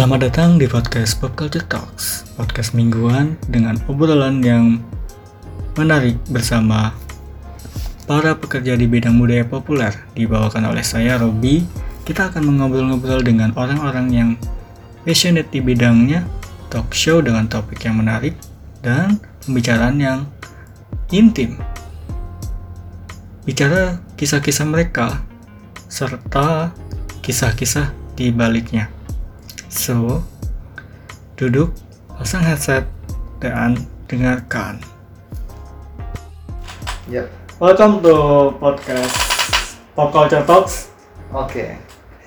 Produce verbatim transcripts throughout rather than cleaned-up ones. Selamat datang di podcast Popculture Talks, podcast mingguan dengan obrolan yang menarik bersama para pekerja di bidang budaya populer. Dibawakan oleh saya, Robby. Kita akan mengobrol-ngobrol dengan orang-orang yang passionate di bidangnya, talk show dengan topik yang menarik, dan pembicaraan yang intim. Bicara kisah-kisah mereka, serta kisah-kisah di baliknya. So, duduk, pasang headset, dan dengarkan. Yep. Welcome to podcast Popculture Talks. Oke. Okay.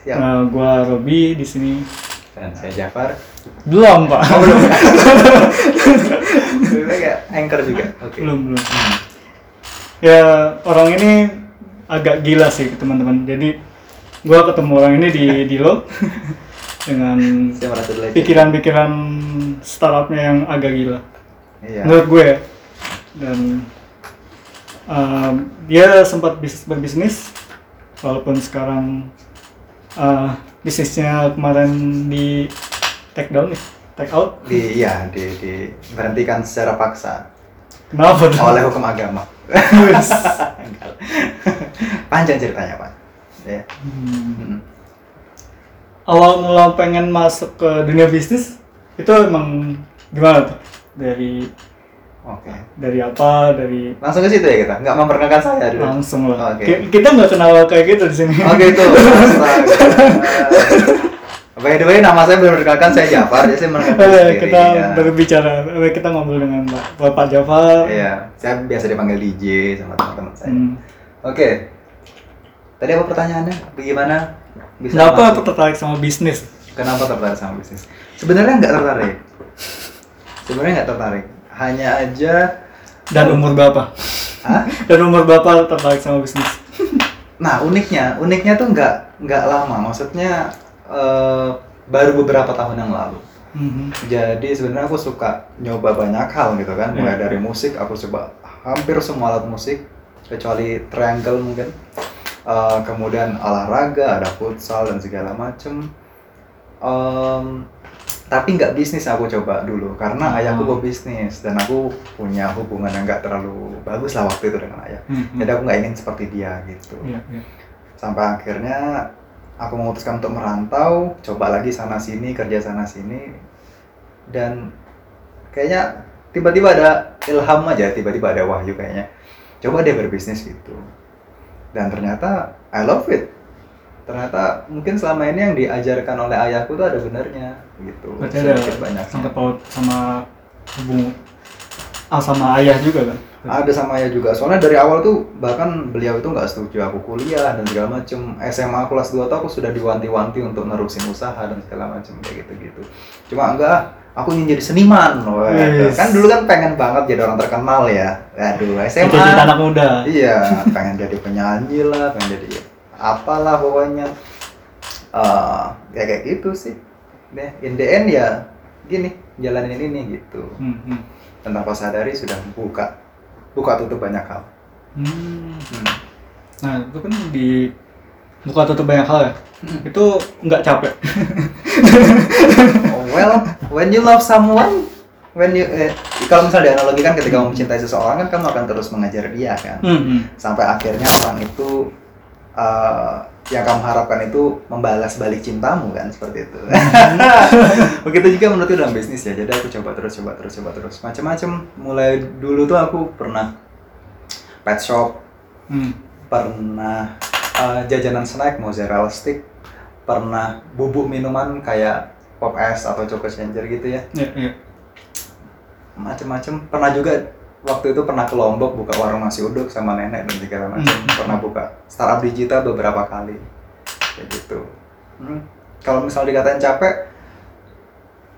Siap. Nah, gua Robby di sini. Dan saya Jafar. Belum, Pak. Oh, belum. Belum kayak anchor juga. Oke. Okay. Belum, belum. Ya, orang ini agak gila sih, teman-teman. Jadi, gua ketemu orang ini di di lo. Dengan pikiran-pikiran startupnya yang agak gila, iya. Menurut gue, dan uh, dia sempat bis- berbisnis, walaupun sekarang uh, bisnisnya kemarin di take down nih, take out, di, iya, di, di berhentikan secara paksa. Kenapa? Oleh hukum agama. Panjang ceritanya, Pak. Ya. Hmm. Hmm. Awal mula pengen masuk ke dunia bisnis itu emang gimana tuh? Dari oke, okay. Dari apa? Dari langsung ke situ ya kita? Nggak memperkenalkan saya dulu. Langsung lah. Okay. K- kita nggak kenal kayak gitu di sini. Oke, okay, itu. By the way, nama saya belum dikenalkan, saya Jafar, jadi saya mengenalkan diri. Kita ya. Berbicara, kita ngobrol dengan Pak, Pak Jafar. Iya, saya biasa dipanggil D J sama teman-teman saya. Hmm. Oke. Okay. Tadi apa pertanyaannya? Bagaimana? Bisa kenapa masuk? tertarik sama bisnis? Kenapa tertarik sama bisnis? Sebenarnya nggak tertarik. Sebenarnya nggak tertarik. Hanya aja. Dan umur berapa? Hah? Dan umur berapa tertarik sama bisnis? Nah, uniknya, uniknya tuh nggak nggak lama. Maksudnya uh, baru beberapa tahun yang lalu. Mm-hmm. Jadi sebenarnya aku suka nyoba banyak hal gitu kan. Mulai yeah. dari musik, aku coba hampir semua alat musik kecuali triangle mungkin. Uh, kemudian olahraga, ada futsal dan segala macem. Um, tapi nggak bisnis aku coba dulu karena hmm. ayahku pebisnis dan aku punya hubungan yang nggak terlalu bagus lah waktu itu dengan ayah. Hmm. Jadi aku nggak ingin seperti dia gitu. Yeah, yeah. Sampai akhirnya aku memutuskan untuk merantau, coba lagi sana sini, kerja sana sini, dan kayaknya tiba-tiba ada ilham aja, tiba-tiba ada wahyu kayaknya. Coba deh berbisnis gitu. Dan ternyata I love it. Ternyata mungkin selama ini yang diajarkan oleh ayahku tuh ada benarnya gitu. Berarti sedikit banyak sampai paut sama hubung ah, sama ayah juga kan? Ada sama ayah juga. Soalnya dari awal tuh bahkan beliau itu nggak setuju aku kuliah dan segala macem. S M A kelas dua tuh aku sudah diwanti-wanti untuk nerusin usaha dan segala macem kayak gitu-gitu. Cuma enggak, aku ingin jadi seniman, loh. Yes. Kan dulu kan pengen banget jadi orang terkenal ya. Aduh, S M A. Jadi anak muda. Iya, pengen jadi penyanyi lah, pengen jadi apalah pokoknya. Uh, ya kayak gitu sih. Deh, in the end ya gini, jalanin ini gitu. Mm-hmm. Dan tanpa sadari sudah buka, buka tutup banyak hal. Hmm. Hmm. Nah, itu kan di buka tutup banyak hal ya. Hmm. Itu nggak capek. Well, when you love someone, when you eh, kalau misalnya dianalogikan ketika kamu mencintai seseorang kan kamu akan terus mengajar dia kan, mm-hmm. sampai akhirnya orang itu uh, yang kamu harapkan itu membalas balik cintamu kan, seperti itu. Mm-hmm. Begitu juga menurutku dalam bisnis ya. Jadi aku coba terus, coba terus, coba terus, macam-macam. Mulai dulu tuh aku pernah pet shop, mm. pernah uh, jajanan snack mozzarella stick, pernah bubuk minuman kayak pop es atau chocolate changer gitu ya, yeah, yeah. macam-macam. Pernah juga waktu itu pernah ke Lombok buka warung nasi uduk sama nenek dan segala macam. Mm. Pernah buka startup digital beberapa kali kayak gitu. Hmm. Kalau misal dikatain capek,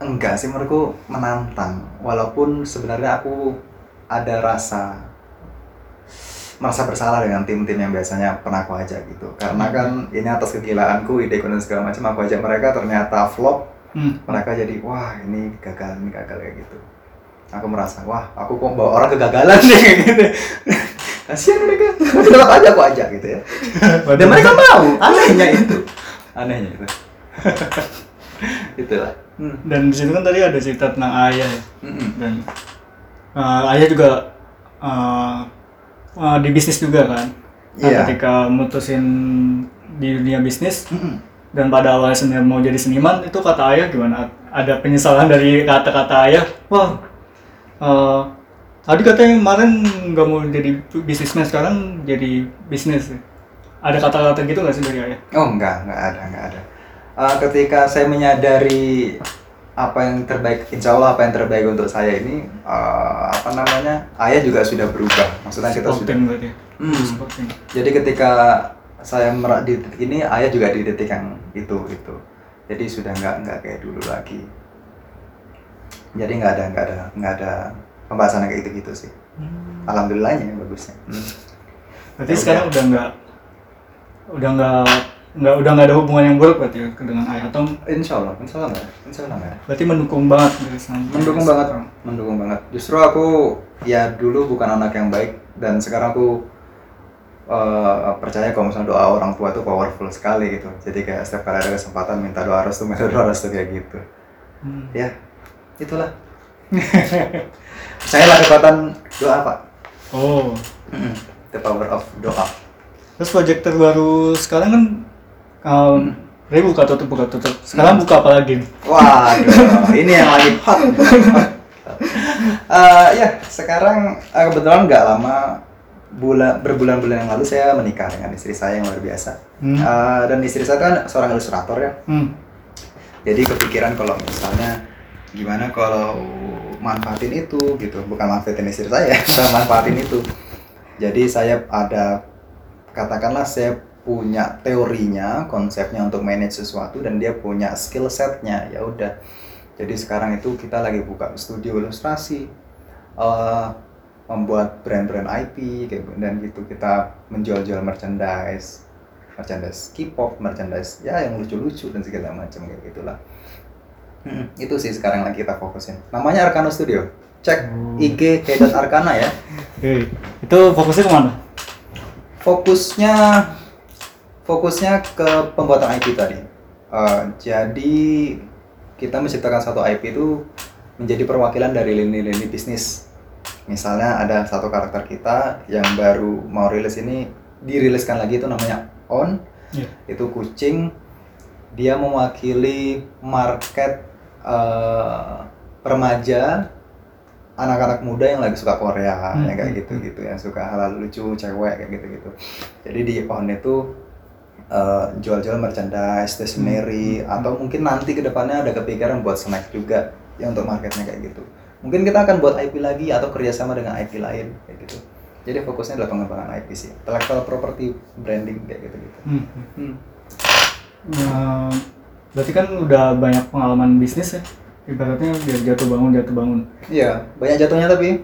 enggak sih, menurutku menantang. Walaupun sebenarnya aku ada rasa merasa bersalah dengan tim-tim yang biasanya pernah aku ajak gitu, karena kan ini atas kegilaanku, ideku dan segala macam aku ajak mereka, ternyata flop. Hmm. Mereka jadi, wah ini gagal, ini gagal kayak gitu. Aku merasa, wah aku kok bawa orang kegagalan nih kayak gitu. Kasian mereka, tapi tetap aja aku ajak gitu ya. Dan mereka mau, anehnya itu. Anehnya itu. Itulah. Hmm. Dan di situ kan tadi ada cerita tentang ayah ya. Hmm. Dan uh, ayah juga uh, uh, di bisnis juga kan. Nah, yeah. Ketika mutusin di dunia bisnis hmm. dan pada awalnya sebenarnya mau jadi seniman, itu kata ayah gimana? Ada penyesalan dari kata-kata ayah? Wah, uh, tadi katanya kemarin nggak mau jadi bisnismen, sekarang jadi bisnis. Ada kata-kata gitu nggak sih dari ayah? Oh nggak, nggak ada, nggak ada. Uh, ketika saya menyadari apa yang terbaik, insya Allah apa yang terbaik untuk saya ini, uh, apa namanya, ayah juga sudah berubah. Maksudnya kita Sporting sudah. Hmm, jadi ketika saya mer- di titik ini, ayah juga di titik yang itu itu. Jadi sudah nggak nggak kayak dulu lagi. Jadi nggak ada nggak ada nggak ada pembahasan yang kayak gitu gitu sih. Hmm. Alhamdulillahnya bagusnya. Hmm. Berarti ya, sekarang udah nggak udah nggak Nggak, udah nggak ada hubungan yang buruk berarti ya, dengan ayah atau? Insya Allah, insya Allah nggak, insya Allah nggak. Berarti mendukung banget dari sana. Mendukung dari banget, sekarang. mendukung banget. Justru aku ya dulu bukan anak yang baik dan sekarang aku uh, percaya kalau misalnya doa orang tua itu powerful sekali gitu. Jadi kayak setiap kali ada kesempatan minta doa restu, minta doa restu kayak gitu. Hmm. Ya, itulah. Saya lah kekuatan doa Pak. Oh, the power of doa. Terus proyek terbaru sekarang kan. Um, hmm. Ini buka tutup, buka tutup. Sekarang hmm. buka apa lagi? Wah, ini yang lagi hot. uh, ya, sekarang uh, kebetulan nggak lama, bulan berbulan-bulan yang lalu saya menikah dengan istri saya yang luar biasa. Hmm. Uh, dan istri saya kan seorang ilustrator ya. Hmm. Jadi kepikiran kalau misalnya gimana kalau manfaatin itu gitu, bukan manfaatin istri saya, manfaatin itu. Jadi saya ada, katakanlah saya punya teorinya, konsepnya untuk manage sesuatu dan dia punya skill setnya, ya udah. Jadi sekarang itu kita lagi buka studio ilustrasi, uh, membuat brand-brand I P kayak, dan gitu kita menjual-jual merchandise, merchandise K-pop, merchandise ya yang lucu-lucu dan segala macam kayak gitulah. Hmm, itu sih sekarang lagi kita fokusin. Namanya Arkana Studio. Cek hmm. I G kayak Arkana ya. Hey, itu fokusnya kemana? Fokusnya Fokusnya ke pembuatan I P tadi. Uh, jadi kita menciptakan satu I P itu menjadi perwakilan dari lini-lini bisnis. Misalnya ada satu karakter kita yang baru mau rilis ini, diriliskan lagi, itu namanya On. Yeah. Itu kucing. Dia mewakili market uh, remaja, anak-anak muda yang lagi suka Korea, hmm. yang kayak gitu-gitu, yang suka hal-hal lucu, cewek kayak gitu-gitu. Jadi di On itu Uh, jual-jual merchandise, stationery, hmm. atau mungkin nanti kedepannya ada kepikiran buat snack juga ya untuk marketnya kayak gitu. Mungkin kita akan buat I P lagi atau kerjasama dengan I P lain kayak gitu. Jadi fokusnya adalah pengembangan I P sih, intellectual property branding kayak gitu-gitu. Hmm. Hmm. Uh, berarti kan udah banyak pengalaman bisnis ya, ibaratnya biar jatuh bangun jatuh bangun. Iya, banyak jatuhnya tapi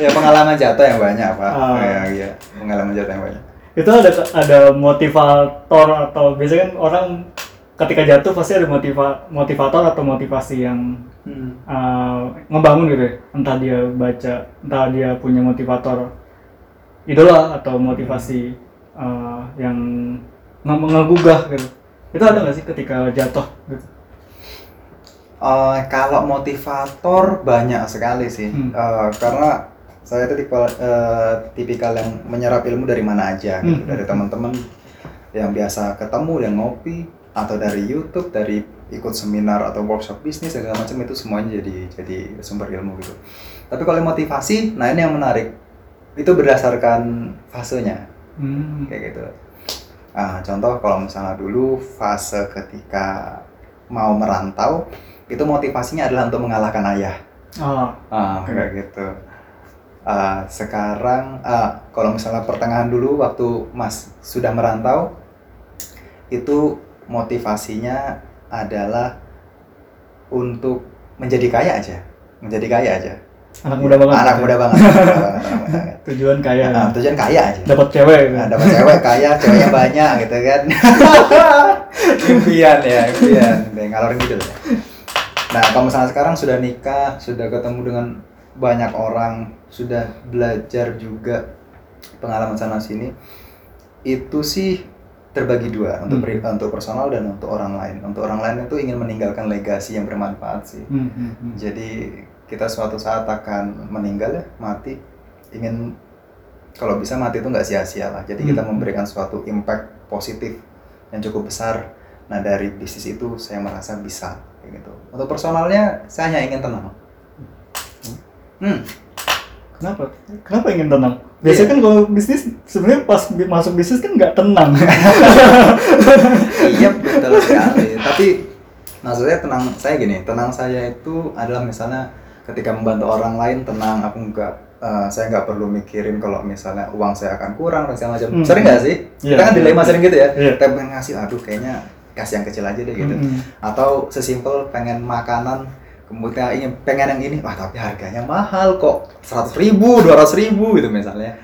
ya pengalaman jatuh yang banyak Pak. Uh. Ya, ya pengalaman jatuh yang banyak. Itu ada ada motivator atau biasanya kan orang ketika jatuh pasti ada motiva, motivator atau motivasi yang hmm. uh, ngebangun gitu ya, entah dia baca, entah dia punya motivator idola atau motivasi hmm. uh, yang ngegugah gitu. Itu ada nggak sih ketika jatuh gitu? Uh, kalau motivator banyak sekali sih, hmm. uh, karena saya itu tipikal, uh, tipikal yang menyerap ilmu dari mana aja gitu, hmm. dari teman-teman yang biasa ketemu, yang ngopi, atau dari YouTube, dari ikut seminar atau workshop bisnis segala macam, itu semuanya jadi jadi sumber ilmu gitu. Tapi kalau motivasi, nah ini yang menarik, itu berdasarkan fasenya hmm. kayak gitu. Nah, contoh kalau misalnya dulu fase ketika mau merantau itu motivasinya adalah untuk mengalahkan ayah, oh. nah, kayak hmm. gitu. Uh, sekarang, uh, kalau misalnya pertengahan dulu waktu Mas sudah merantau, itu motivasinya adalah untuk menjadi kaya aja, menjadi kaya aja. Anak muda banget. Anak muda banget. Tujuan kaya. Nah, tujuan kaya aja. Dapat cewek. Nah, dapat cewek kaya, ceweknya banyak gitu kan. Impian ya, impian. Ngalorin gitu ya. Nah, kalau misalnya sekarang sudah nikah, sudah ketemu dengan banyak orang, sudah belajar juga pengalaman sana sini, itu sih terbagi dua, untuk hmm. untuk personal dan untuk orang lain. Untuk orang lain itu ingin meninggalkan legasi yang bermanfaat sih. Hmm. Hmm. Jadi kita suatu saat akan meninggal ya, mati. Ingin kalau bisa mati itu nggak sia-sia lah. Jadi hmm. kita memberikan suatu impact positif yang cukup besar. Nah dari bisnis itu saya merasa bisa kayak gitu. Untuk personalnya saya hanya ingin tenang. Hmm. Kenapa? Kenapa ingin tenang? Biasanya yeah. kan kalau bisnis sebenarnya pas masuk bisnis kan nggak tenang. Iya betul sekali. Tapi maksudnya tenang saya gini, tenang saya itu adalah misalnya ketika membantu orang lain tenang, aku nggak, uh, saya nggak perlu mikirin kalau misalnya uang saya akan kurang dan segala macam. Hmm. Sering nggak sih? Yeah. Kita kan dilema sering gitu ya. Yeah. Tapi ngasih, aduh kayaknya kasih yang kecil aja deh gitu. Mm-hmm. Atau sesimpel pengen makanan. Kemudian ingin pengen yang ini, wah tapi harganya mahal kok, seratus ribu, dua ratus ribu gitu misalnya.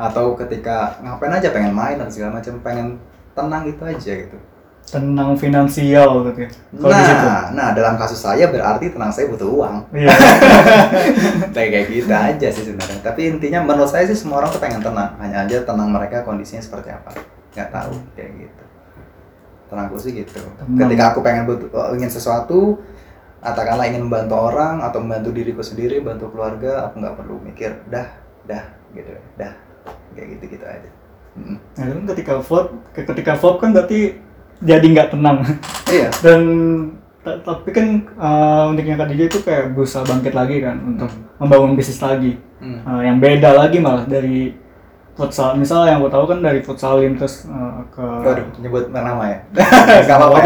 Atau ketika ngapain aja, pengen main dan segala macam, pengen tenang gitu aja gitu. Tenang finansial gitu. Nah, disitu. Nah dalam kasus saya berarti tenang saya butuh uang. Iya. Kayak gitu aja sih sebenarnya. Tapi intinya menurut saya sih semua orang tuh pengen tenang, hanya aja tenang mereka kondisinya seperti apa, nggak tahu kayak gitu. Tenangku sih gitu. Tenang. Ketika aku pengen butuh, ingin sesuatu. Katakanlah ingin membantu orang atau membantu diriku sendiri, bantu keluarga, aku nggak perlu mikir, dah, dah, gitu, dah, kayak gitu-gitu aja. Hmm. Nah, kan ketika vlog, ketika vlog kan berarti jadi nggak tenang. Iya. Dan tapi kan uh, uniknya Kak D J itu kayak berusaha bangkit lagi kan untuk hmm. membangun bisnis lagi, hmm. uh, yang beda lagi malah dari futsal. Misalnya yang gue tahu kan dari futsalin terus uh, ke. Waduh, nyebut nama ya. Gak apa-apa.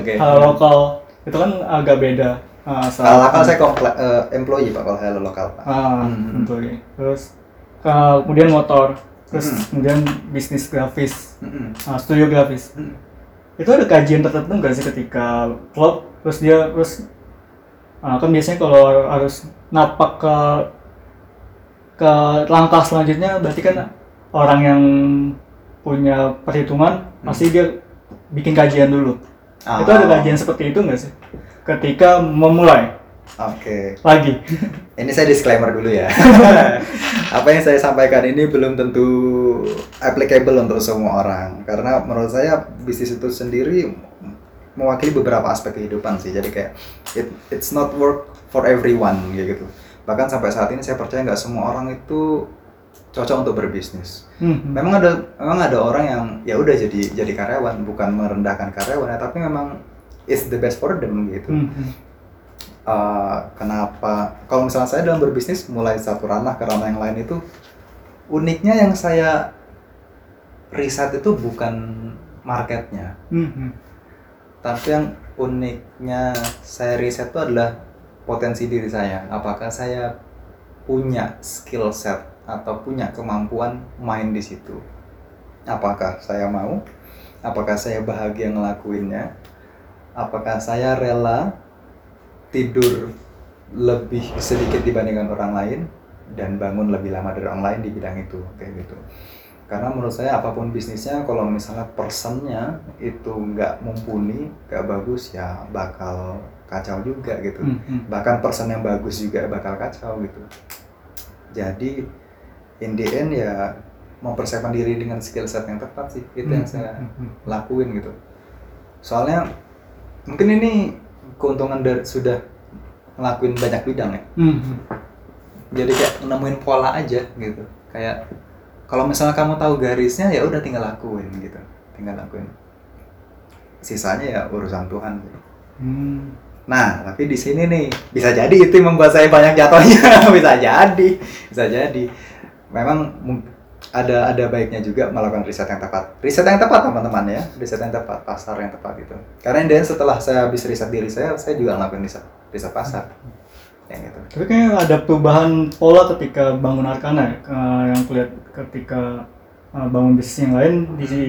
Oke. Hal lokal. Itu kan agak beda. Uh, kalau lokal saya komple- uh, employee Pak, kalau halo lokal Pak. Ah, mm-hmm. employee. Terus uh, kemudian motor, terus mm-hmm. kemudian bisnis grafis, mm-hmm. uh, studio grafis. Mm-hmm. Itu ada kajian tertentu nggak sih ketika vlog, terus dia terus uh, kan biasanya kalau harus napak ke ke langkah selanjutnya, berarti kan orang yang punya perhitungan mm-hmm. pasti dia bikin kajian dulu. Ah. Itu ada kajian seperti itu nggak sih? Ketika memulai. Oke. Okay. Lagi. Ini saya disclaimer dulu ya. Apa yang saya sampaikan ini belum tentu applicable untuk semua orang. Karena menurut saya bisnis itu sendiri mewakili beberapa aspek kehidupan sih. Jadi kayak it, it's not work for everyone gitu. Bahkan sampai saat ini saya percaya nggak semua orang itu cocok untuk berbisnis. Hmm. Memang ada memang ada orang yang ya udah jadi jadi karyawan, bukan merendahkan karyawan, tapi memang it's the best for them gitu. Hmm. Uh, kenapa? Kalau misalnya saya dalam berbisnis mulai satu ranah ke ranah yang lain itu uniknya yang saya riset itu bukan marketnya, hmm. tapi yang uniknya saya riset itu adalah potensi diri saya. Apakah saya punya skill set atau punya kemampuan main di situ. Apakah saya mau? Apakah saya bahagia ngelakuinnya? Apakah saya rela tidur lebih sedikit dibandingkan orang lain dan bangun lebih lama dari orang lain di bidang itu, kayak gitu. Karena menurut saya apapun bisnisnya, kalau misalnya personnya itu nggak mumpuni, nggak bagus, ya bakal kacau juga gitu. Mm-hmm. Bahkan person yang bagus juga bakal kacau gitu. Jadi in the end ya mempersiapkan diri dengan skill set yang tepat sih, itu yang saya lakuin gitu. Soalnya mungkin ini keuntungan dari sudah ngelakuin banyak bidang ya. Mm-hmm. Jadi kayak nemuin pola aja gitu. Kayak kalau misalnya kamu tahu garisnya ya udah tinggal lakuin gitu, tinggal lakuin. Sisanya ya urusan Tuhan. Gitu. Mm. Nah, tapi di sini nih bisa jadi itu yang membuat saya banyak jatuhnya. bisa jadi, bisa jadi. Memang ada ada baiknya juga melakukan riset yang tepat. Riset yang tepat teman-teman ya, riset yang tepat, pasar yang tepat gitu. Karena dan setelah saya habis riset diri saya, saya juga ngelakuin riset riset pasar. Yang gitu. Tapi kayaknya ada perubahan pola ketika bangun Arkana, uh, yang kulihat ketika uh, bangun bisnis yang lain di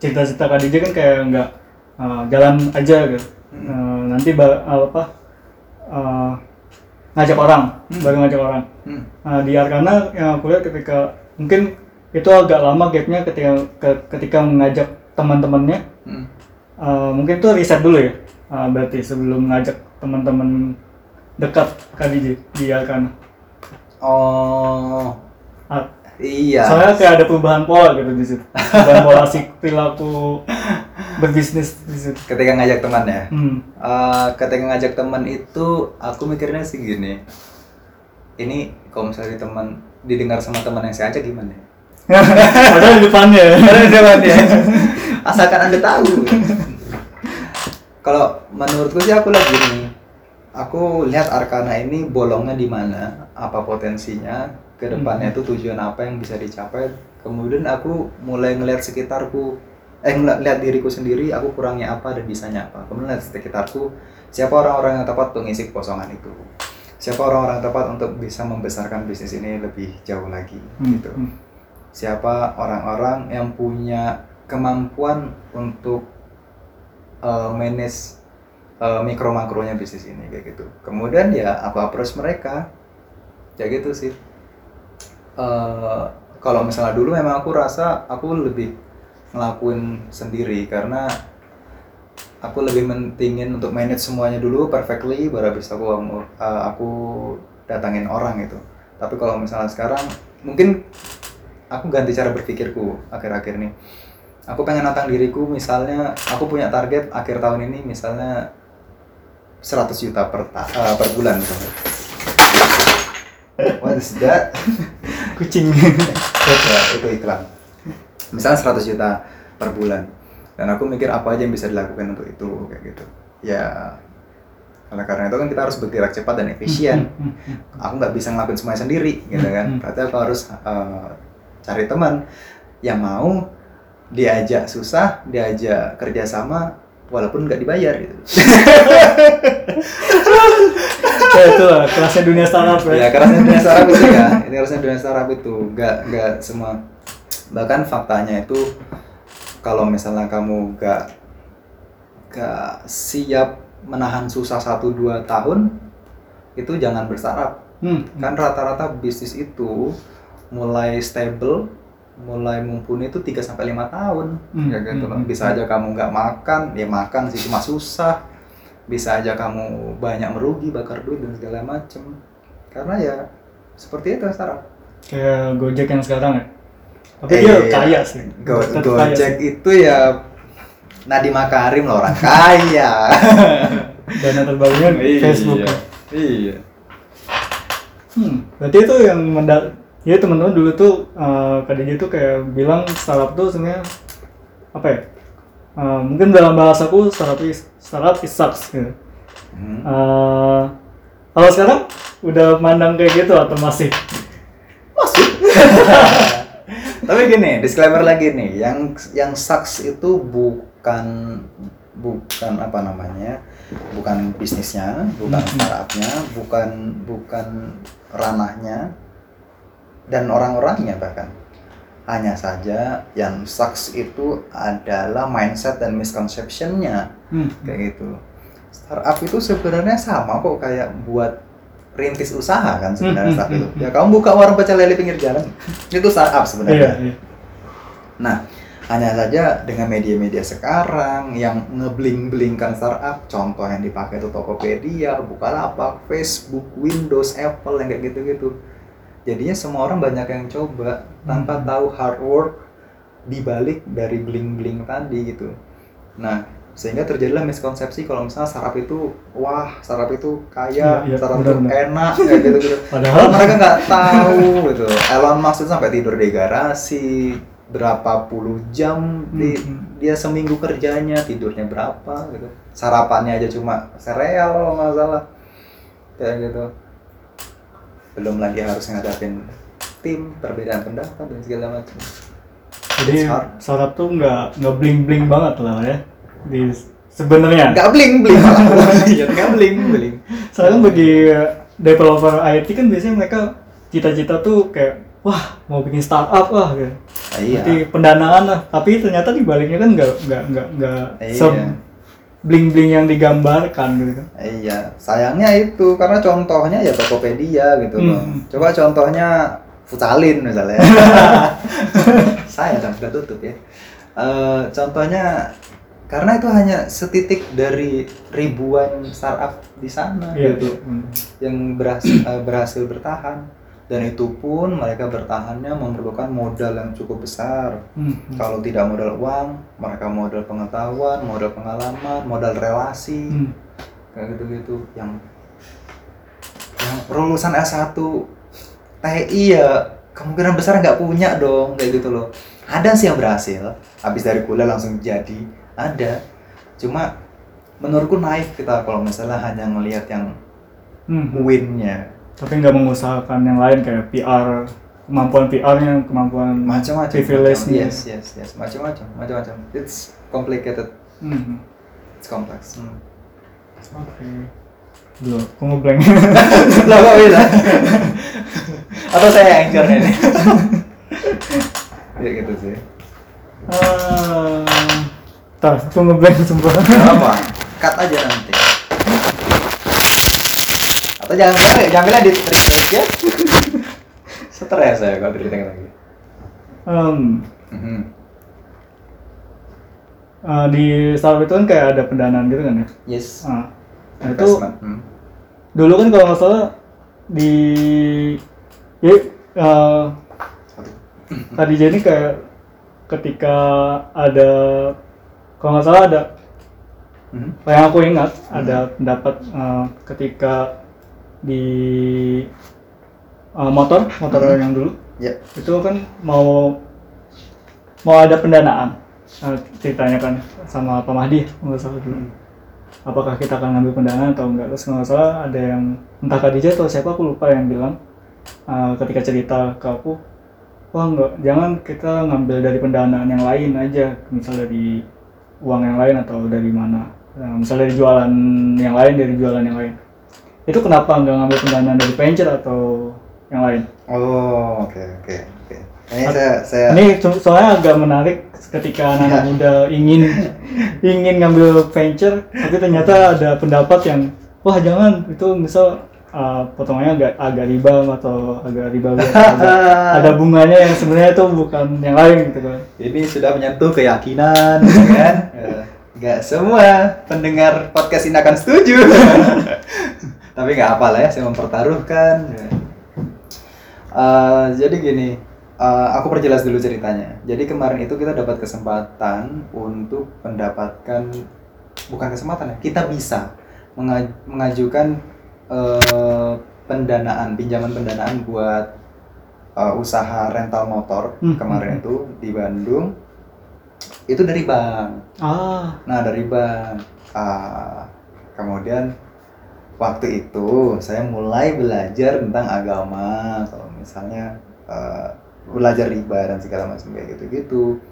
cerita-cerita Kak D J kan kayak nggak uh, jalan aja gitu. Uh, nanti ba- apa uh, ngajak orang, hmm. baru ngajak orang. Hmm. Uh, di Arkana yang aku lihat ketika mungkin itu agak lama gapnya ketika ke- ketika mengajak teman-temannya, hmm. uh, mungkin itu riset dulu ya, uh, berarti sebelum ngajak teman-teman dekat K D J di Arkana. Oh, uh, Iya. Soalnya kayak ada perubahan pola gitu di situ. Perubahan pola perilaku berbisnis di situ. Ketika ngajak teman ya. Hmm. Uh, ketika ngajak teman itu aku mikirnya sih gini. Ini kalau misalnya teman didengar sama teman yang saya ajak gimana? Padahal di depannya. Padahal di depannya. Asalkan Anda tahu. Kalau menurutku sih aku lagi nih. Aku lihat Arkana ini bolongnya di mana, apa potensinya, ke depannya itu tujuan apa yang bisa dicapai. Kemudian aku mulai ngelihat sekitarku, eh ngelihat diriku sendiri, aku kurangnya apa dan bisanya apa. Kemudian lihat sekitarku, siapa orang-orang yang tepat untuk mengisi kekosongan itu, siapa orang-orang yang tepat untuk bisa membesarkan bisnis ini lebih jauh lagi, hmm. gitu. Siapa orang-orang yang punya kemampuan untuk uh, manage uh, mikro makronya bisnis ini kayak gitu. Kemudian ya aku approach mereka, ya gitu sih. Uh, kalau misalnya dulu memang aku rasa aku lebih ngelakuin sendiri karena aku lebih mentingin untuk manage semuanya dulu perfectly baru habis aku uh, aku datangin orang gitu. Tapi kalau misalnya sekarang mungkin aku ganti cara berpikirku akhir-akhir ini. Aku pengen nantang diriku, misalnya aku punya target akhir tahun ini misalnya seratus juta per ta- uh, per bulan misalnya. What is that? Kucing. Ya, itu iklan. Misalnya seratus juta per bulan. Dan aku mikir apa aja yang bisa dilakukan untuk itu kayak gitu. Ya, oleh karena itu kan kita harus bergerak cepat dan efisien. Aku nggak bisa ngelakuin semuanya sendiri, gitu kan. Berarti aku harus uh, cari teman yang mau diajak susah, diajak kerjasama, walaupun nggak dibayar gitu. Ya, itu lah, kerasnya dunia startup ya. Ya kerasnya dunia startup itu ya. Ini kerasnya dunia startup itu, nggak nggak semua. Bahkan faktanya itu kalau misalnya kamu nggak nggak siap menahan susah satu dua tahun itu jangan berstartup. Hmm. Kan rata-rata bisnis itu mulai stable, mulai mumpuni itu tiga sampai lima tahun. Hmm. Ya gitu loh. Bisa aja kamu nggak makan, ya makan sih cuma susah. Bisa aja kamu banyak merugi, bakar duit dan segala macem. Karena ya seperti itu sekarang. Kayak Gojek yang sekarang ya? Tapi eh, dia kaya sih. Go- Gojek kaya sih. Itu ya Nadiem Makarim loh, orang kaya. Dana terbarunya Facebook. Iya. Iya. Hmm, berarti itu yang mendak. Ya teman-teman dulu tuh uh, K D J tuh kayak bilang startup tuh sebenarnya apa ya? Uh, mungkin dalam bahasaku startup is, startup is sucks gitu. Hmm. Uh, kalau sekarang udah mandang kayak gitu atau masih? Masih. Tapi gini, disclaimer lagi nih, yang yang sucks itu bukan bukan apa namanya? Bukan bisnisnya, bukan startupnya, bukan bukan ranahnya dan orang-orangnya bahkan. Hanya saja yang sucks itu adalah mindset dan misconception-nya. Hmm. Kayak gitu. Startup itu sebenarnya sama kok kayak buat rintis usaha kan sebenarnya hmm. startup itu. Ya kamu buka warung pecel lele pinggir jalan, itu startup sebenarnya. Yeah, yeah. Nah, hanya saja dengan media-media sekarang yang ngebling-blingkan startup, contoh yang dipakai itu Tokopedia, Bukalapak, Facebook, Windows, Apple, yang kayak gitu-gitu. Jadinya semua orang banyak yang coba tanpa hmm. tahu hard work dibalik dari bling-bling tadi gitu. Nah, sehingga terjadilah miskonsepsi kalau misalnya sarap itu wah, sarap itu kaya, ya, ya, sarap itu enak kayak gitu-gitu. Padahal mereka nggak tahu gitu. Elon Musk sampai tidur di garasi berapa puluh jam hmm. di, dia seminggu kerjanya, tidurnya berapa gitu. Sarapannya aja cuma sereal kalau nggak salah. Kayak gitu. Belum lagi harus ngadapin tim, perbedaan pendapat dan segala macam. Jadi startup tuh nggak nggak bling bling banget lah ya, di sebenarnya. Nggak bling bling malah, nggak bling bling. Soalnya bagi developer I T kan biasanya mereka cita-cita tuh kayak wah mau bikin startup lah, gitu. Ah, iya. Jadi pendanaan lah. Tapi ternyata dibaliknya kan nggak nggak nggak nggak bling-bling yang digambarkan gitu. Iya, sayangnya itu karena contohnya ya Tokopedia gitu loh. Hmm. Coba contohnya Futsalin misalnya. Saya kan sudah tutup ya. Uh, contohnya karena itu hanya setitik dari ribuan startup di sana iya, gitu. Hmm. Yang berhasil, uh, berhasil bertahan. Dan itu pun mereka bertahannya memerlukan modal yang cukup besar. Mm-hmm. Kalau tidak modal uang, mereka modal pengetahuan, modal pengalaman, modal relasi, mm. kayak gitu-gitu. Yang yang lulusan S satu T I ya kemungkinan besar nggak punya dong, kayak gitu loh. Ada sih yang berhasil, habis dari kuliah langsung jadi, ada. Cuma menurutku naif kita kalau misalnya hanya ngelihat yang mm-hmm. win-nya. Tapi nggak mengusahakan yang lain kayak P R, kemampuan P R-nya, kemampuan macam-macam, privilege-nya. Yes, yes, yes, macam-macam, macam-macam. It's complicated. Mm-hmm. It's complex. Mm. Oke. Okay. Duh, aku ngeblank. Lah kok bisa? Atau saya yang anchor ini? Ya gitu sih. Uh, Tuh, aku ngeblank sumpah. Gak apa, cut aja nanti. Atau jangan bilang, jangan bilang di-treating aja. Stres saya kalau di-treating lagi. Um, mm-hmm. uh, di startup itu kan kayak ada pendanaan gitu kan ya? Yes. Uh, nah itu, hmm. dulu kan kalau nggak salah di... Ya, uh, tadi jadi kayak ketika ada... Kalau nggak salah ada... Mm-hmm. Yang aku ingat, mm-hmm. ada pendapat uh, ketika... di uh, motor motor mm-hmm. yang dulu yeah. itu kan mau mau ada pendanaan, uh, ceritanya kan sama Pak Mahdi nggak salah dulu, mm. apakah kita akan ngambil pendanaan atau enggak. Terus nggak salah ada yang entah Khadijah atau siapa aku lupa yang bilang uh, ketika cerita ke aku, wah nggak, jangan kita ngambil dari pendanaan yang lain aja, misalnya dari uang yang lain atau dari mana, uh, misalnya dari jualan yang lain dari jualan yang lain itu kenapa nggak ngambil pendanaan dari venture atau yang lain? Oh, oke, oke, oke. Ini saya, saya. Ini soalnya agak menarik ketika anak muda ingin ingin ngambil venture, tapi ternyata ada pendapat yang, wah jangan, itu misal uh, potongannya agak agak riba atau agak riba, ada, ada bunganya yang sebenarnya itu bukan yang lain gitu kan. Ini sudah menyentuh keyakinan, kan? Nggak semua pendengar podcast ini akan setuju. Tapi nggak apa lah ya, saya mempertaruhkan. Uh, jadi gini, uh, aku perjelas dulu ceritanya. Jadi kemarin itu kita dapat kesempatan untuk mendapatkan, bukan kesempatan ya, kita bisa mengaj- mengajukan uh, pendanaan, pinjaman pendanaan buat uh, usaha rental motor hmm. kemarin itu di Bandung. Itu dari bank. Ah. Nah dari bank, uh, kemudian. Waktu itu saya mulai belajar tentang agama, kalau misalnya uh, belajar riba dan segala macam kayak gitu-gitu.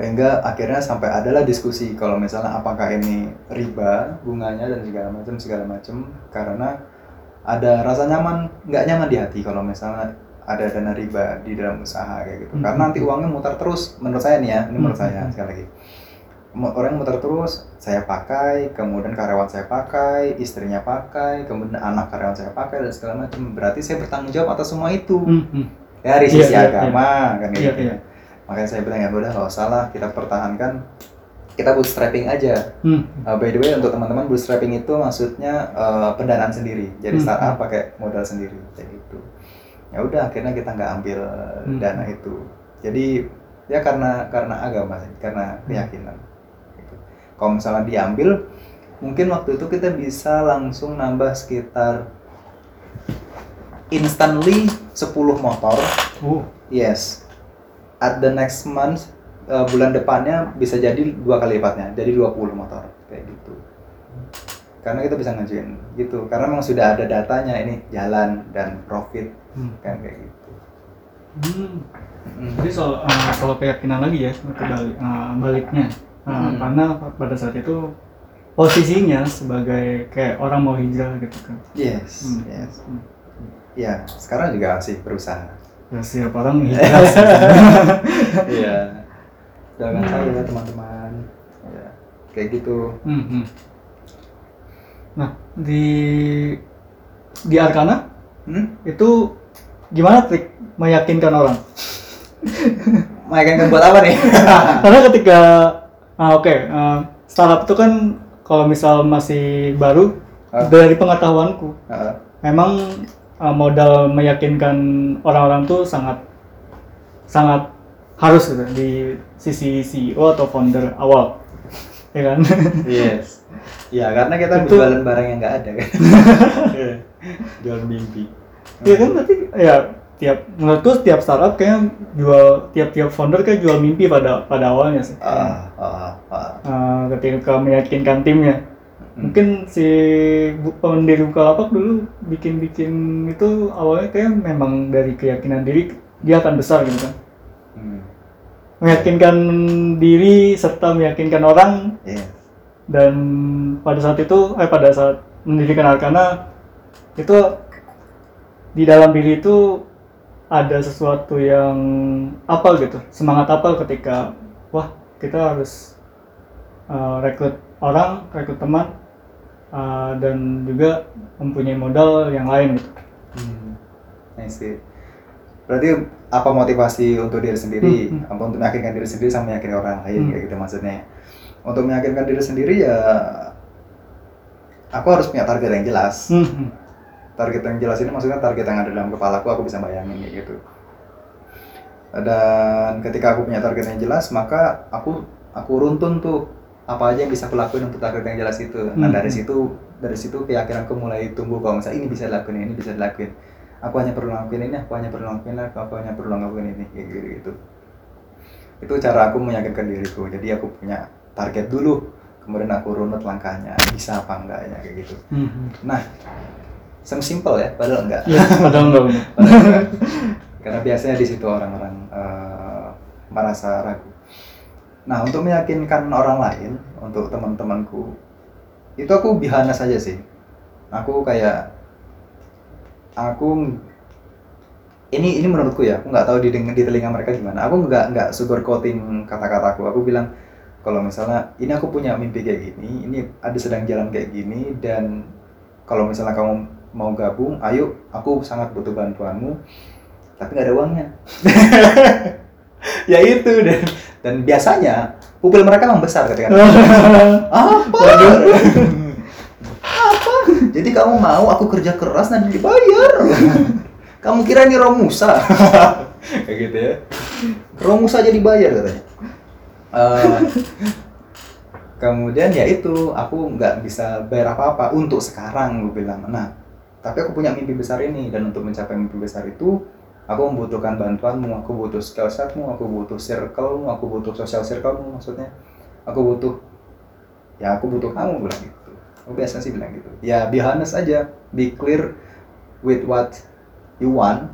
Hingga akhirnya sampai adalah diskusi kalau misalnya apakah ini riba, bunganya dan segala macam segala macam karena ada rasa nyaman, nggak nyaman di hati kalau misalnya ada dana riba di dalam usaha kayak gitu. Hmm. Karena nanti uangnya mutar terus, menurut saya nih ya, ini menurut hmm. saya sekali lagi. Orang muter terus, saya pakai, kemudian karyawan saya pakai, istrinya pakai, kemudian anak karyawan saya pakai dan segala macam. Berarti saya bertanggung jawab atas semua itu mm-hmm. dari yeah, sisi yeah, agama yeah. kan yeah, gitu. Yeah. Makanya saya bilang ya udah, nggak usah lah, kita pertahankan, kita bootstrapping aja. Mm-hmm. Uh, by the way untuk teman-teman bootstrapping itu maksudnya uh, pendanaan sendiri, jadi mm-hmm. startup pakai modal sendiri kayak gitu. Ya udah akhirnya kita nggak ambil mm-hmm. dana itu. Jadi ya karena karena agama, karena keyakinan. Mm-hmm. Kalau misalnya diambil, mungkin waktu itu kita bisa langsung nambah sekitar instantly sepuluh motor. Uh. Yes. At the next month, uh, bulan depannya bisa jadi dua kali lipatnya, jadi dua puluh motor kayak gitu. Karena kita bisa ngajuin gitu, karena memang sudah ada datanya ini jalan dan profit hmm. kan kayak gitu. Hmm. Hmm. Jadi soal uh, soal keyakinan lagi ya, balik, uh, baliknya. Nah, hmm. karena pada saat itu posisinya sebagai kayak orang mau hijrah gitu kan. Yes, hmm. yes. Hmm. Ya, sekarang juga masih berusaha. Ya, siap orang hijrah. Iya. Jangan salah ya teman-teman. Ya, kayak gitu. Hmm. Nah, di di Arkana hmm? itu gimana trik meyakinkan orang? Meyakinkan buat apa nih? Karena ketika Ah oke, okay. uh, startup itu kan kalau misal masih baru uh. dari pengetahuanku, uh. memang uh, modal meyakinkan orang-orang tuh sangat sangat harus gitu di sisi C E O atau founder awal, ya kan? Yes. Ya karena kita itu, jualan barang yang nggak ada kan, jualan mimpi. Iya kan, tapi ya tiap menurutku tiap startup kayak jual tiap-tiap founder kayak jual mimpi pada pada awalnya sih. Ah, ah, ah. Uh, ketika meyakinkan timnya. Mungkin si pendiri Bukalapak dulu bikin-bikin itu awalnya kayak memang dari keyakinan diri dia akan besar gitu kan. Hmm. Meyakinkan diri serta meyakinkan orang. Yes. Dan pada saat itu, eh pada saat mendirikan Arkana itu di dalam diri itu ada sesuatu yang apa gitu, semangat apa ketika wah kita harus uh, rekrut orang, rekrut teman. Uh, dan juga mempunyai modal yang lain gitu. Hmm, I see. Berarti apa motivasi untuk diri sendiri, hmm, hmm. untuk meyakinkan diri sendiri sama meyakinkan orang lain, hmm. kayak gitu maksudnya. Untuk meyakinkan diri sendiri ya, aku harus punya target yang jelas. Hmm. Target yang jelas ini maksudnya target yang ada dalam kepalaku, aku bisa bayangin kayak gitu. Dan ketika aku punya target yang jelas, maka aku aku runtun tuh. Apa aja yang bisa aku lakuin untuk target yang jelas itu. Nah hmm. dari situ dari situ keyakinanku mulai tumbuh kalau misalnya ini bisa dilakuin, ini bisa dilakuin. Aku hanya perlu lakuin ini, aku hanya perlu lakuin ini, aku hanya perlu lakuin ini, kayak gitu. Itu cara aku meyakinkan diriku. Jadi aku punya target dulu, kemudian aku runut langkahnya, bisa apa enggaknya kayak gitu. Hmm. Nah, sem simple ya, padahal enggak. Ya, padahal enggak. padahal enggak. Karena biasanya di situ orang-orang uh, merasa ragu. Nah, untuk meyakinkan orang lain, untuk teman-temanku, itu aku bihana saja sih. Aku kayak, aku, ini ini menurutku ya, aku nggak tahu di, di telinga mereka gimana. Aku nggak nggak sugarcoating kata-kataku. Aku bilang, kalau misalnya, ini aku punya mimpi kayak gini, ini ada sedang jalan kayak gini, dan kalau misalnya kamu mau gabung, ayo, aku sangat butuh bantuanmu, tapi nggak ada uangnya. Ya itu, dan dan biasanya pupil mereka membesar ketika apa apa jadi kamu mau aku kerja keras nanti dibayar, kamu kira ini Romusa kayak gitu ya, Romusa jadi bayar katanya. Uh, kemudian ya itu aku nggak bisa bayar apa apa untuk sekarang, gue bilang. Nah tapi aku punya mimpi besar ini, dan untuk mencapai mimpi besar itu aku membutuhkan bantuanmu, aku butuh skill setmu, aku butuh circlemu, aku butuh social circlemu maksudnya. Aku butuh, ya aku butuh kamu, bilang gitu. Aku biasanya sih bilang gitu. Ya be honest aja, be clear with what you want.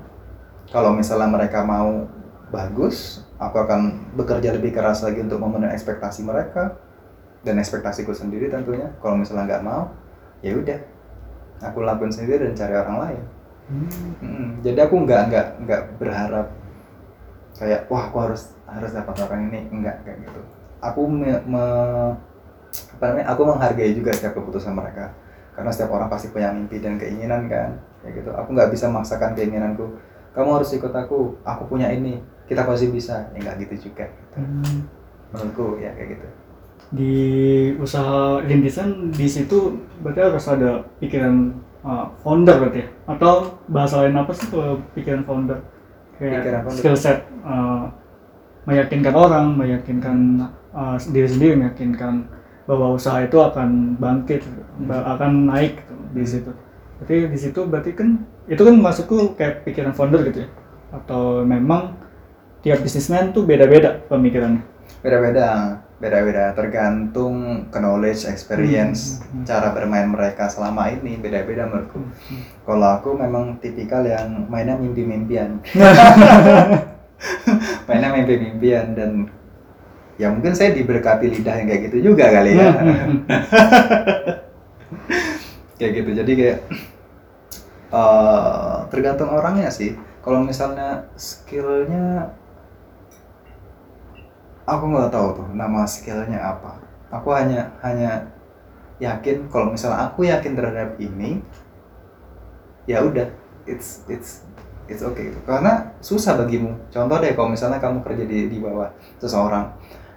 Kalau misalnya mereka mau bagus, aku akan bekerja lebih keras lagi untuk memenuhi ekspektasi mereka. Dan ekspektasiku sendiri tentunya. Kalau misalnya nggak mau, ya udah. Aku lakuin sendiri dan cari orang lain. Hmm. Hmm. Jadi aku nggak nggak nggak berharap kayak wah aku harus harus dapat orang ini, enggak kayak gitu. Aku me, me, apa namanya aku menghargai juga setiap keputusan mereka, karena setiap orang pasti punya mimpi dan keinginan kan, kayak gitu. Aku nggak bisa memaksakan keinginanku. Kamu harus ikut aku. Aku punya ini. Kita pasti bisa. Ya nggak gitu juga. Gitu. Hmm. Menurutku ya kayak gitu. Di usaha rintisan di situ berarti harus ada pikiran Uh, founder berarti ya? Atau bahasa lain apa sih kalau pikiran founder? Kayak skill set, uh, meyakinkan orang, meyakinkan uh, diri sendiri, meyakinkan bahwa usaha itu akan bangkit, hmm. akan naik gitu, di situ. Berarti di situ berarti kan itu kan masukku kayak pikiran founder gitu ya? Atau memang tiap businessman tuh beda-beda pemikirannya? Beda-beda, beda-beda tergantung knowledge, experience, hmm, hmm, hmm. cara bermain mereka selama ini beda-beda menurutku. Hmm, hmm. Kalau aku memang tipikal yang mainnya mimpi-mimpian, mainnya mimpi-mimpian dan ya mungkin saya diberkati lidah yang kayak gitu juga kali ya, hmm, hmm. kayak gitu. Jadi kayak uh, tergantung orangnya sih. Kalau misalnya skillnya aku nggak tahu tuh nama skillnya apa. Aku hanya hanya yakin kalau misalnya aku yakin terhadap ini, ya udah, it's it's it's okay itu. Karena susah bagimu. Contoh deh, kalau misalnya kamu kerja di di bawah seseorang,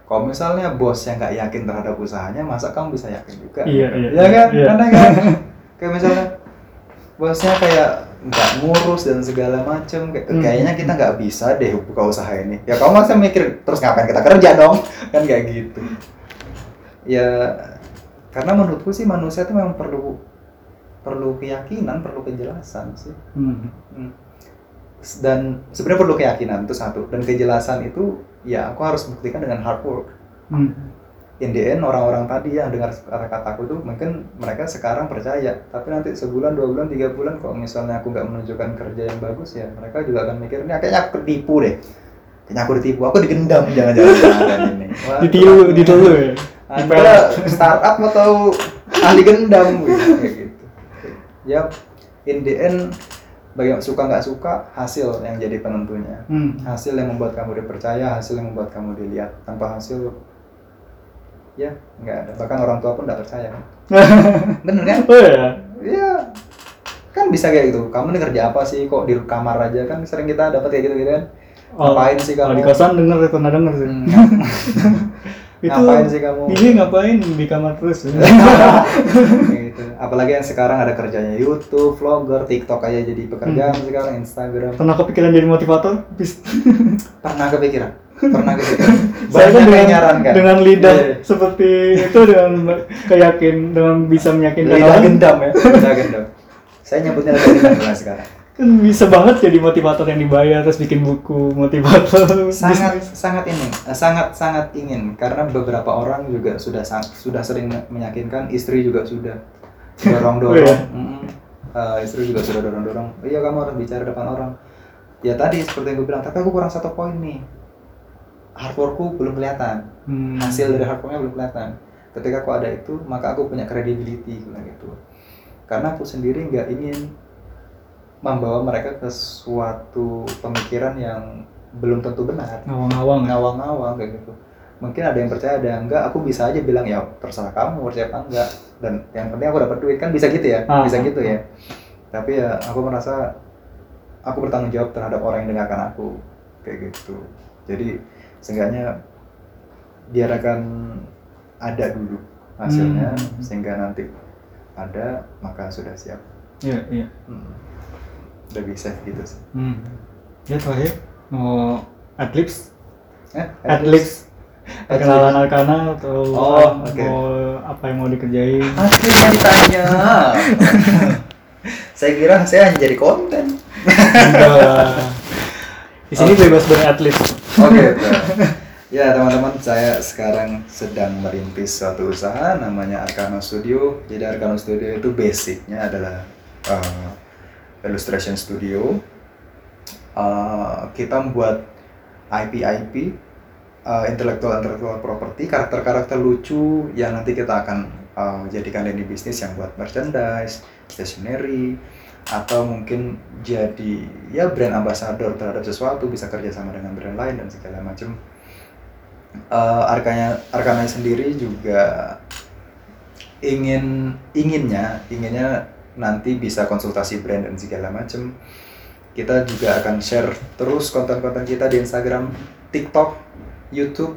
kalau misalnya bosnya nggak yakin terhadap usahanya, masa kamu bisa yakin juga? Iya, iya, ya kan, iya. Karena kan, kayak misalnya bosnya kayak nggak ngurus dan segala macem. Kayak, hmm. kayaknya kita nggak bisa deh buka usaha ini. Ya kamu masa mikir terus ngapain kita kerja dong, kan kayak gitu. Ya karena menurutku sih manusia tuh memang perlu perlu keyakinan, perlu kejelasan sih. Hmm. Hmm. Dan sebenarnya perlu keyakinan itu satu, dan kejelasan itu ya aku harus buktikan dengan hard work. Hmm. In the end, orang-orang tadi yang dengar kata-kataku itu mungkin mereka sekarang percaya, tapi nanti sebulan, dua bulan, tiga bulan kalau misalnya aku nggak menunjukkan kerja yang bagus ya mereka juga akan mikir, ini kayaknya aku ketipu deh, kayaknya aku ditipu, aku digendam jangan-jangan ini. Ditipu, ditipu ya? Anda startup atau ahli gendam gitu, kayak gitu. Ya, in the end bagaimana suka nggak suka, hasil yang jadi penentunya. Hmm. Hasil yang membuat kamu dipercaya, hasil yang membuat kamu dilihat. Tanpa hasil, ya nggak ada. Bahkan orang tua pun nggak percaya. Bener kan? Oh ya. Iya. Kan bisa kayak gitu. Kamu nih kerja apa sih? Kok di kamar aja kan? Sering kita dapat kayak gitu-gitu kan? Oh, ngapain sih kamu? Kalau di kosan denger, pernah denger sih. Itu, ngapain sih kamu? Ini ngapain di kamar terus? Ya? Gitu. Apalagi yang sekarang ada kerjanya YouTube, vlogger, TikTok aja jadi pekerjaan hmm. sekarang, Instagram. Pernah kepikiran jadi motivator? Pernah kepikiran. Pernah kepikiran. Banyak yang nyarankan. Dengan lidah yeah, yeah. seperti itu, dengan keyakin, dengan bisa meyakinkan. Lidah gendam ya. Lidah gendam. Saya nyebutnya lidah gendam sekarang. Kan bisa banget jadi motivator yang dibayar, terus bikin buku motivator. Sangat sangat ingin, sangat sangat ingin, karena beberapa orang juga sudah sudah sering meyakinkan, istri juga sudah dorong-dorong. Oh, iya. mm-hmm. uh, istri juga sudah dorong-dorong. Iya, kamu harus bicara depan orang. Ya tadi seperti yang gue bilang, tapi aku kurang satu poin nih. Hardworkku belum kelihatan. Hmm. Hasil dari hardworknya belum kelihatan. Ketika aku ada itu, maka aku punya credibility gitu. Karena aku sendiri nggak ingin membawa mereka ke suatu pemikiran yang belum tentu benar. Ngawang-ngawang, ngawang-ngawang kayak gitu. Mungkin ada yang percaya, ada yang enggak. Aku bisa aja bilang ya terserah kamu percaya apa enggak. Dan yang penting aku dapat duit kan, bisa gitu ya, ah, bisa gitu ya. Tapi ya aku merasa aku bertanggung jawab terhadap orang yang dengarkan aku kayak gitu. Jadi seenggaknya diarahkan ada dulu hasilnya, hmm. sehingga nanti ada maka sudah siap. Iya, iya. Hmm. Udah bisa gitu sih. Hmm. Ya terakhir mau adlibs? Eh, adlibs. Perkenalan Arkana atau oh, okay. mau apa yang mau dikerjain? Asli yang ditanya. Saya kira saya hanya jadi konten. Enggak. Di sini okay. bebas beradlibs. Oke. Okay, ya teman-teman, saya sekarang sedang merintis suatu usaha namanya Arkana Studio. Jadi Arkana Studio itu basicnya adalah uh, illustration studio. Uh, kita membuat I P I P, uh, intellectual intellectual property, karakter-karakter lucu yang nanti kita akan uh, jadikan dari bisnis, yang buat merchandise, stationery, atau mungkin jadi ya brand ambassador terhadap sesuatu, bisa kerjasama dengan brand lain dan segala macam. Uh, Arkana Arkana sendiri juga ingin inginnya inginnya nanti bisa konsultasi brand dan segala macam. Kita juga akan share terus konten-konten kita di Instagram, TikTok, YouTube.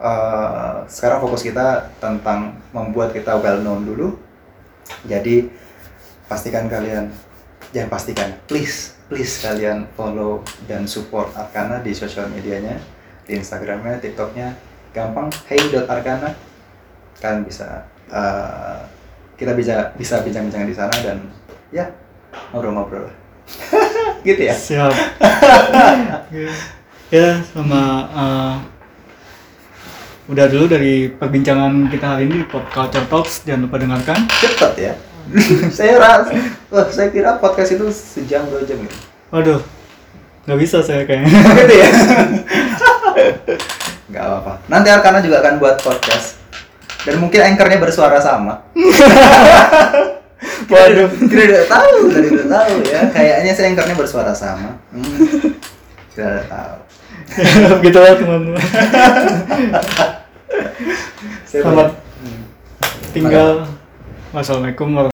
Uh, sekarang fokus kita tentang membuat kita well known dulu. Jadi pastikan kalian, jangan pastikan, please, please kalian follow dan support Arkana di sosial medianya, di Instagramnya, TikToknya. Gampang, hey dot arkana. Kalian bisa. Uh, kita bisa bisa bincang-bincang di sana dan ya ngobrol-ngobrol lah. Gitu ya. Siap. Ya sama uh, udah dulu dari perbincangan kita hari ini di Popculture Talks. Jangan lupa dengarkan. Cepet ya. Saya ras, oh, saya kira podcast itu sejam dua jam gitu. Waduh, nggak bisa saya kayaknya. Gitu ya. Nggak apa-apa. Nanti Arkana juga akan buat podcast. Dan mungkin anchornya bersuara sama. Waduh, kita tidak tahu, kita tidak tahu ya. Kayaknya saya anchornya bersuara sama. Hmm. Kita tidak tahu. Gitu lah teman-teman. Selamat tinggal. Wassalamualaikum warahmatullahi wabarakatuh.